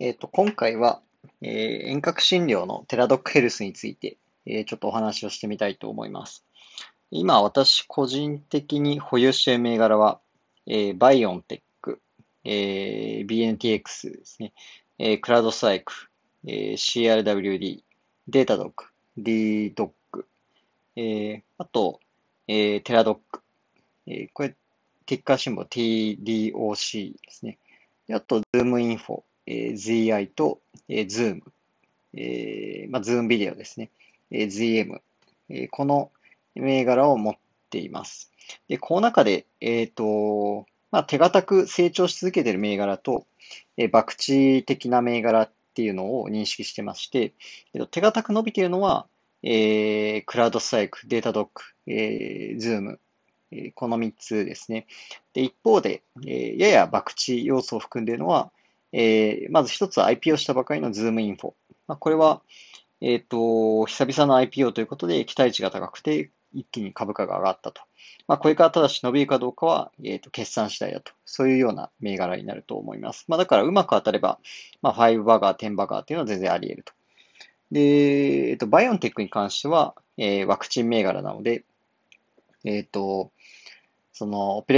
今回は、遠隔診療のテラドックヘルスについて、ちょっとお話をしてみたいと思います。今、私個人的に保有している銘柄は、バイオンテック、BNTX ですね、クラウドストライク、CRWD、データドック、DDoc、あと、テラドック、これ、ティッカーシンボル TDOC ですね。であと、ズームインフォ、ZI と、Zoom、Zoom ビデオですね。ZM、この銘柄を持っています。で、この中で、手堅く成長し続けている銘柄と、博打的な銘柄っていうのを認識してまして、手堅く伸びているのは、クラウドストライク、データドック、Zoom、この3つですね。で、一方で、やや博打要素を含んでいるのは、まず一つは IPO したばかりの Zoom インフォ。これは、久々の IPO ということで期待値が高くて一気に株価が上がったと。これからただし伸びるかどうかは、決算次第だと。そういうような銘柄になると思います。だからうまく当たれば、5バーガー、10バーガーというのは全然あり得ると。で、バイオンテックに関しては、ワクチン銘柄なので、オペレ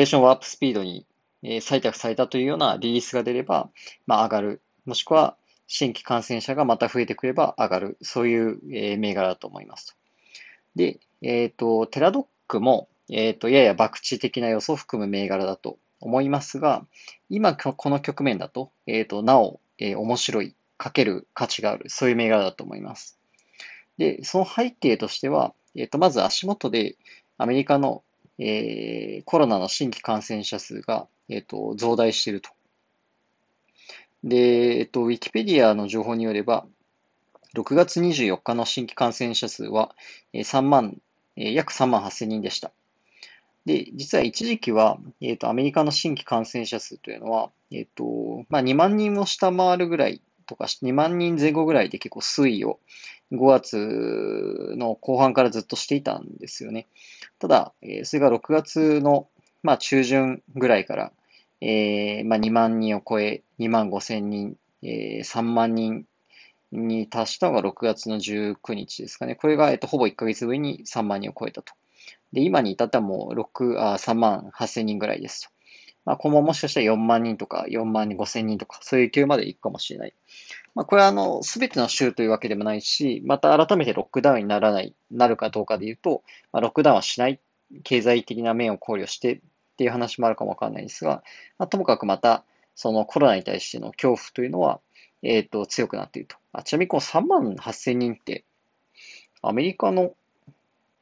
ーションワープスピードに採択されたというようなリリースが出れば、上がる。もしくは、新規感染者がまた増えてくれば上がる。そういう、銘柄だと思います。で、テラドックも、やや博打的な要素を含む銘柄だと思いますが、今、この局面だと、なお、面白い、かける価値がある。そういう銘柄だと思います。で、その背景としては、まず足元で、アメリカの、コロナの新規感染者数が、増大していると。で、ウィキペディアの情報によれば、6月24日の新規感染者数は約3万8000人でした。で、実は一時期は、アメリカの新規感染者数というのは、2万人を下回るぐらいとか、2万人前後ぐらいで結構推移を5月の後半からずっとしていたんですよね。ただ、それが6月の中旬ぐらいから、2万人を超え、2万5千人、3万人に達したのが6月の19日ですかね。これが、ほぼ1ヶ月ぶりに3万人を超えたと。で、今に至ってはもう3万8千人ぐらいですと。今後もしかしたら4万人とか4万5千人とか、そういう勢いまでいくかもしれない。これはすべての州というわけでもないし、また改めてロックダウンになるかどうかでいうと、ロックダウンはしない、経済的な面を考慮して、っていう話もあるかもわかんないですが、ともかくまたそのコロナに対しての恐怖というのは、強くなっていると。ちなみにこの3万8000人ってアメリカの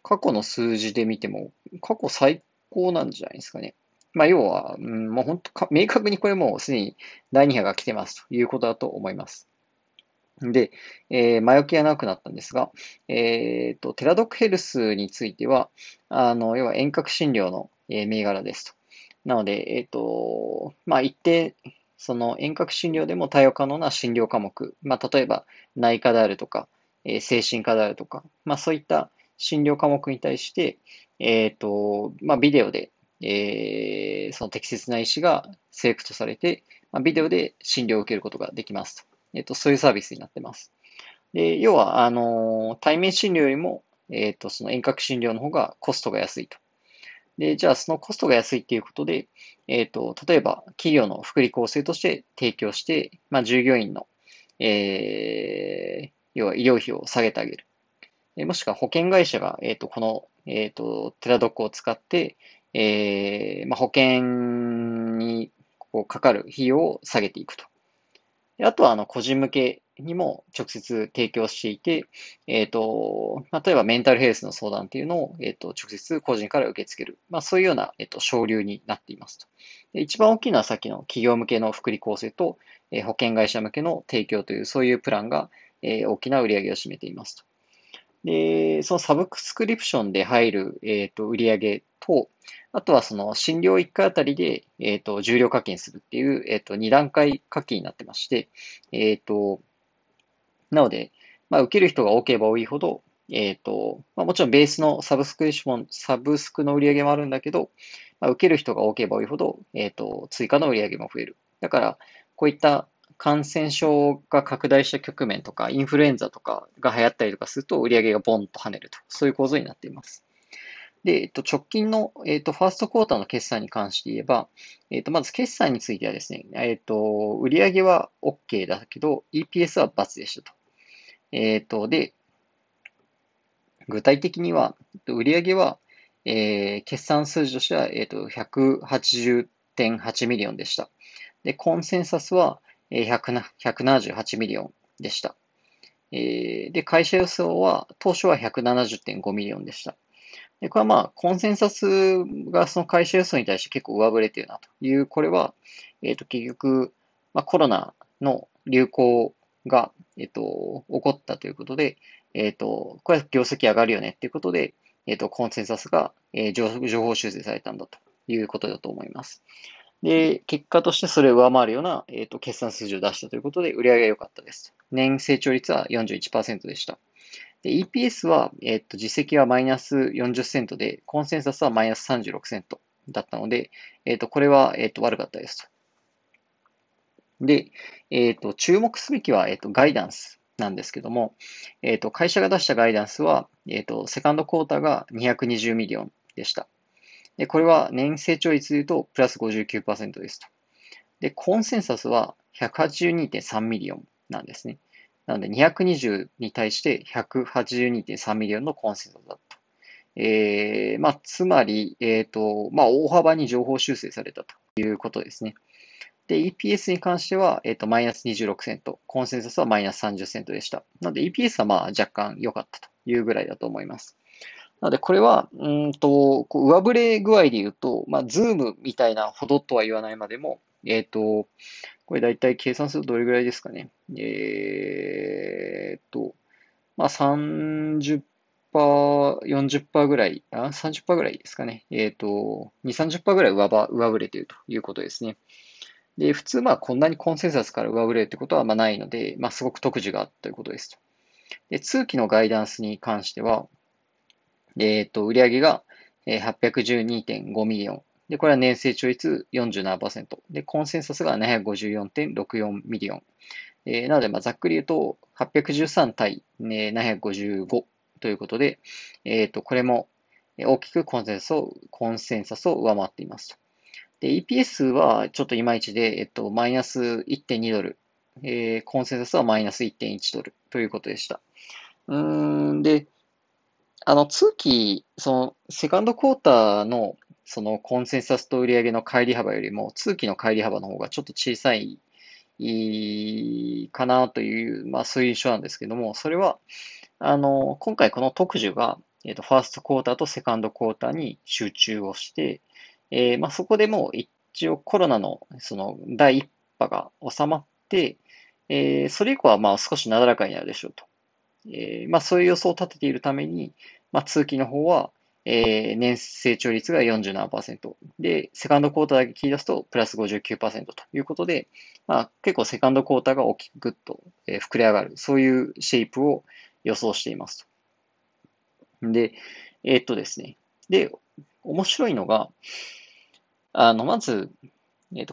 過去の数字で見ても過去最高なんじゃないですかね。要は、もう本当明確にこれもうすでに第2波が来てますということだと思います。で、前置きが長くなったんですが、テラドックヘルスについては、要は遠隔診療の銘柄ですと。なので、一定、その遠隔診療でも対応可能な診療科目。例えば、内科であるとか、精神科であるとか、そういった診療科目に対して、ビデオで、その適切な医師がセレクトされて、ビデオで診療を受けることができますと。そういうサービスになってます。で、要は、対面診療よりも、その遠隔診療の方がコストが安いと。で、じゃあ、そのコストが安いということで、例えば、企業の福利厚生として提供して、従業員の、要は医療費を下げてあげる。もしくは保険会社が、この、テラドックを使って、保険にかかる費用を下げていくと。であとは、個人向けにも直接提供していて、例えばメンタルヘルスの相談というのを、直接個人から受け付ける。そういうような、省流になっていますと。で一番大きいのはさっきの企業向けの福利厚生と、保険会社向けの提供という、そういうプランが、大きな売り上げを占めていますと。で、そのサブスクリプションで入る、売り上げと、あとはその診療1回あたりで、重量課金するっていう、2段階課金になってまして、なので、受ける人が多ければ多いほど、もちろんベースのサブスクの売り上げもあるんだけど、受ける人が多ければ多いほど、追加の売り上げも増える。だから、こういった感染症が拡大した局面とか、インフルエンザとかが流行ったりとかすると、売り上げがボンと跳ねると、そういう構造になっています。で、直近の、ファーストクォーターの決算に関して言えば、まず決算についてはですね、売り上げは OK だけど、EPS は×でしたと。で、具体的には、売り上げは、決算数字としては、180.8 ミリオンでした。で、コンセンサスは、178ミリオンでした。で、会社予想は、当初は 170.5 ミリオンでした。で、これはまあ、コンセンサスがその会社予想に対して結構上振れてるなという、これは、結局、まあ、コロナの流行が、起こったということで、これは業績上がるよねっていうことで、コンセンサスが、情報修正されたんだということだと思います。で、結果としてそれを上回るような、決算数字を出したということで、売り上げが良かったです。年成長率は 41% でした。で、EPS は、実績はマイナス40セントで、コンセンサスはマイナス36セントだったので、これは、悪かったですと。で、注目すべきは、ガイダンスなんですけども、会社が出したガイダンスは、セカンドクォーターが220ミリオンでした。で、これは年成長率でいうと、プラス 59% ですと。で、コンセンサスは 182.3 ミリオンなんですね。なので、220に対して 182.3 ミリオンのコンセンサスだったと。まあ、つまり、まあ、大幅に上方修正されたということですね。で、EPS に関しては、マイナス26セント、コンセンサスはマイナス30セントでした。なので、EPS はまあ、若干良かったというぐらいだと思います。なので、これは、上振れ具合で言うと、まあ、ズームみたいなほどとは言わないまでも、これだいたい計算するとどれぐらいですかね。まあ、30%、40% ぐらい、30% ぐらいですかね。2、30% ぐらい上振れているということですね。で、普通、まあ、こんなにコンセンサスから上振れるってことはまあないので、まあ、すごく特需があったということですと。で、通期のガイダンスに関しては、売上が 812.5 ミリオン。で、これは年成長率 47%。で、コンセンサスが 754.64 ミリオン。なので、まあ、ざっくり言うと、813対755ということで、これも大きくコンセンサスを上回っていますと。で、EPS はちょっといまいちで、マイナス 1.2 ドル。コンセンサスはマイナス 1.1 ドルということでした。で、通期、セカンドクォーターの、コンセンサスと売上の乖離幅よりも、通期の乖離幅の方がちょっと小さいかなという、まあ、そういう印象なんですけども、それは、今回この特需が、ファーストクォーターとセカンドクォーターに集中をして、まあ、そこでもう一応コロナの、第一波が収まって、それ以降は、まあ、少しなだらかになるでしょうと。まあ、そういう予想を立てているために、まあ、通期の方は、年成長率が 47% で、セカンドクォーターだけ切り出すとプラス 59% ということで、まあ、結構セカンドクォーターが大きくぐっと膨れ上がる、そういうシェイプを予想していますと。で、ですね。で、面白いのが、まず、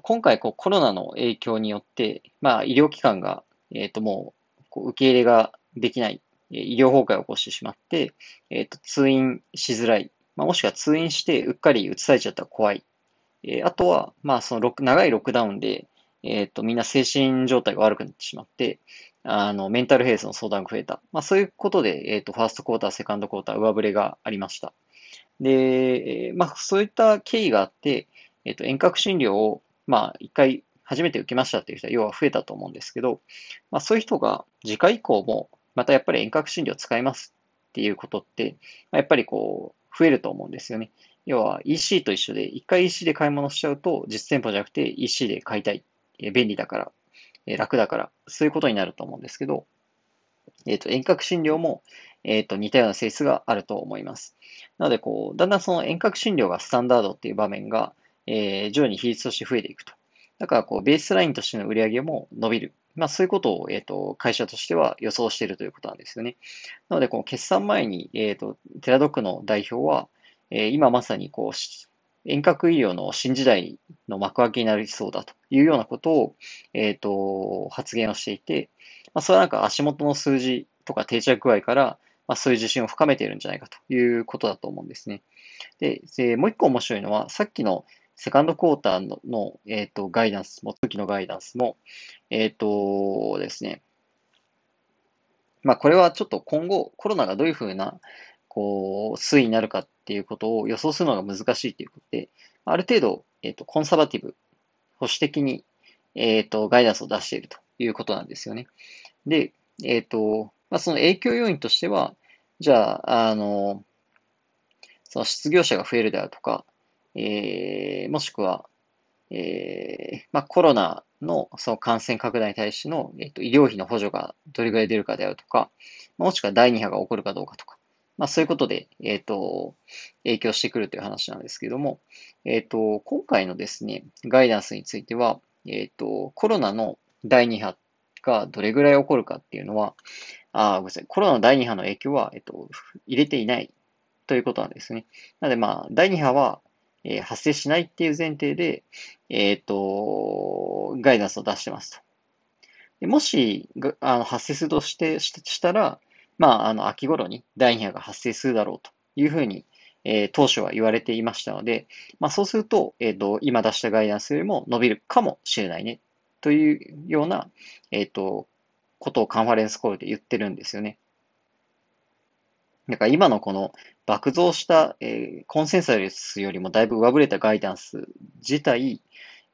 今回コロナの影響によって、まあ、医療機関が、もう、受け入れができない、医療崩壊を起こしてしまって、通院しづらい、まあ、もしくは通院してうっかり移されちゃったら怖い、あとは、まあ、長いロックダウンで、みんな精神状態が悪くなってしまって、メンタルヘルスの相談が増えた、まあ、そういうことで、ファーストクォーター、セカンドクォーター、上振れがありました。で、まあ、そういった経緯があって、遠隔診療を、まあ、一回初めて受けましたという人は、要は増えたと思うんですけど、まあ、そういう人が次回以降も、またやっぱり遠隔診療使いますっていうことって、やっぱり増えると思うんですよね。要は EC と一緒で、一回 EC で買い物しちゃうと、実店舗じゃなくて EC で買いたい。便利だから、楽だから、そういうことになると思うんですけど、遠隔診療も、似たような性質があると思います。なので、だんだんその遠隔診療がスタンダードっていう場面が、徐々に比率として増えていくと。だから、ベースラインとしての売り上げも伸びる。まあ、そういうことを、会社としては予想しているということなんですよね。なので、決算前に、テラドックの代表は、今まさに、遠隔医療の新時代の幕開けになりそうだといいうようなことを、発言をしていて、それはなんか足元の数字とか定着具合から、そういう自信を深めているんじゃないかということだと思うんですね。でもう一個面白いのは、さっきのセカンドクォーターの、ガイダンスも、次のガイダンスも、ですね、これはちょっと今後、コロナがどういうふうな推移になるかっていうことを予想するのが難しいということで、ある程度、コンサバティブ、保守的に、ガイダンスを出しているということなんですよね。で、その影響要因としては、じゃあ、その失業者が増えるであるとか、もしくは、コロナの、その感染拡大に対しての、医療費の補助がどれぐらい出るかであるとか、もしくは第2波が起こるかどうかとか、そういうことで、影響してくるという話なんですけども、今回のですね、ガイダンスについては、コロナの第2波がどれぐらい起こるかっていうのは、ごめんなさい、コロナの第2波の影響は、入れていないということなんですね。なので、第2波は、発生しないっていう前提で、ガイダンスを出してますと。でもし、発生するとしたら、秋頃に第2波が発生するだろうというふうに、当初は言われていましたので、そうすると、今出したガイダンスよりも伸びるかもしれないね、というような、ことをカンファレンスコールで言ってるんですよね。だから今のこの爆増した、コンセンサスよりもだいぶ上振れたガイダンス自体、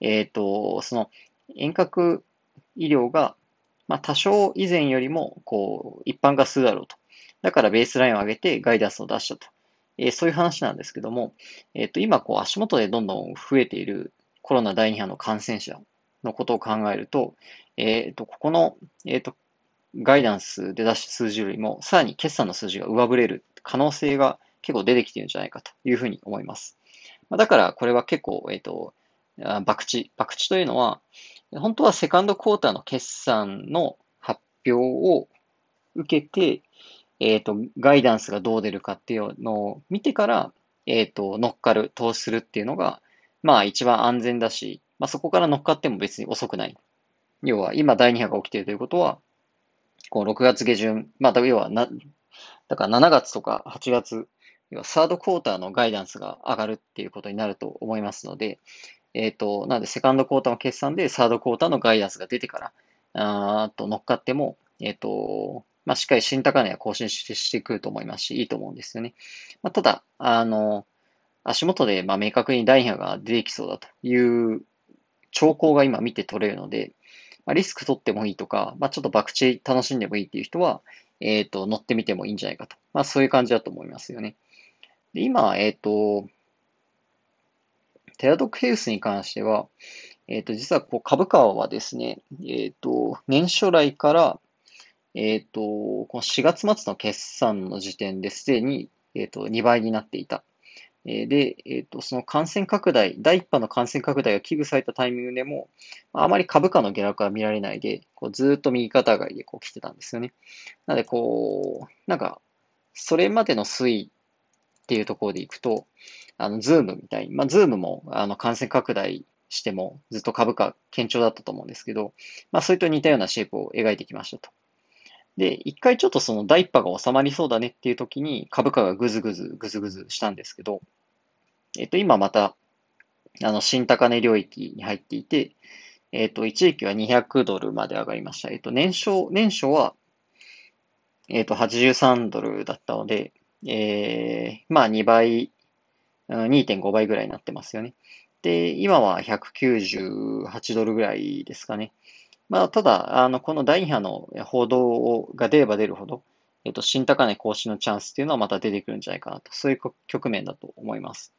その遠隔医療が、多少以前よりも一般化するだろうと。だからベースラインを上げてガイダンスを出したと。そういう話なんですけども、今足元でどんどん増えているコロナ第2波の感染者のことを考えると、ここの、ガイダンスで出した数字よりも、さらに決算の数字が上振れる可能性が結構出てきているんじゃないかというふうに思います。だからこれは結構、博打というのは、本当はセカンドクォーターの決算の発表を受けて、ガイダンスがどう出るかっていうのを見てから、乗っかる、投資するっていうのが、一番安全だし、そこから乗っかっても別に遅くない。要は、今第2波が起きているということは、6月下旬、要はだから7月とか8月、要はサードクォーターのガイダンスが上がるっていうことになると思いますので、なので、セカンドクォーターの決算で、サードクォーターのガイダンスが出てから、乗っかっても、しっかり新高値は更新してくると思いますし、いいと思うんですよね。ただ、足元で、明確に第2波が出てきそうだという兆候が今見て取れるので、リスク取ってもいいとか、ちょっと博打楽しんでもいいっていう人は、乗ってみてもいいんじゃないかと。そういう感じだと思いますよね。で今、テラドックヘルスに関しては、実は株価はですね、年初来から、この4月末の決算の時点ですでに、2倍になっていた。で、その感染拡大、第1波の感染拡大が危惧されたタイミングでも、あまり株価の下落は見られないで、ずっと右肩上がりで来てたんですよね。なので、それまでの推移っていうところでいくと、ズームみたいに、ズームも感染拡大してもずっと株価堅調だったと思うんですけど、それと似たようなシェイプを描いてきましたと。で、一回ちょっとその第一波が収まりそうだねっていう時に株価がぐずぐずしたんですけど、今また、新高値領域に入っていて、一時期は200ドルまで上がりました。年初は、83ドルだったので、2倍、2.5 倍ぐらいになってますよね。で、今は198ドルぐらいですかね。ただ、この第2波の報道が出れば出るほど、新高値更新のチャンスっていうのはまた出てくるんじゃないかなと、そういう局面だと思います。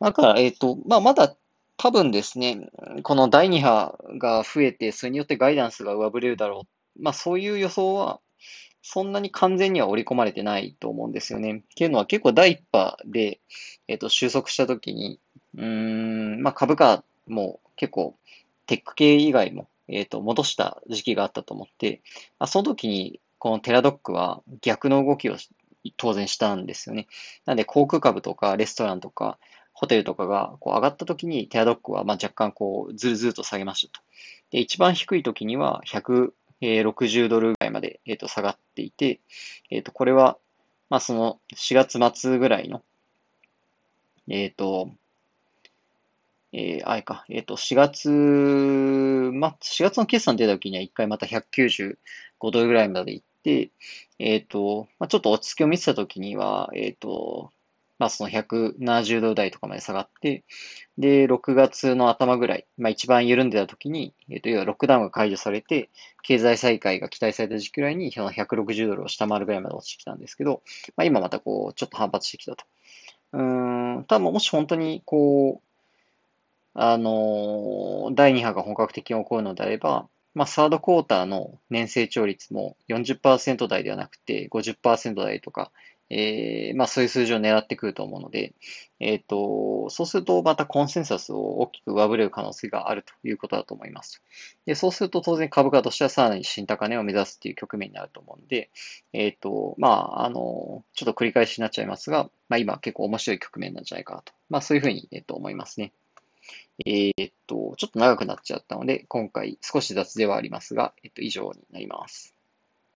だから、まだ多分ですね、この第2波が増えて、それによってガイダンスが上振れるだろう。そういう予想は、そんなに完全には織り込まれてないと思うんですよね。っていうのは結構第1波で、収束したときに、株価も結構テック系以外も、戻した時期があったと思って、その時にこのテラドックは逆の動きを当然したんですよね。なので航空株とかレストランとかホテルとかがこう上がった時にテアドックはまあ若干こうずるずると下げましたと。で、一番低い時には160ドルぐらいまで下がっていて、これはまあその4月末ぐらいの、4月の決算出た時には一回また195ドルぐらいまで行って、ちょっと落ち着きを見せた時には、その170ドル台とかまで下がって、で、6月の頭ぐらい、一番緩んでた時に、要はロックダウンが解除されて、経済再開が期待された時期ぐらいに、160ドルを下回るぐらいまで落ちてきたんですけど、今またこう、ちょっと反発してきたと。ただもし本当にこう、第2波が本格的に起こるのであれば、サードクォーターの年成長率も 40% 台ではなくて 50% 台とか、そういう数字を狙ってくると思うので、そうするとまたコンセンサスを大きく上振れる可能性があるということだと思います。で、そうすると当然株価としてはさらに新高値を目指すという局面になると思うので、ちょっと繰り返しになっちゃいますが、今結構面白い局面なんじゃないかなと。そういうふうに、思いますね。ちょっと長くなっちゃったので、今回少し雑ではありますが、以上になります。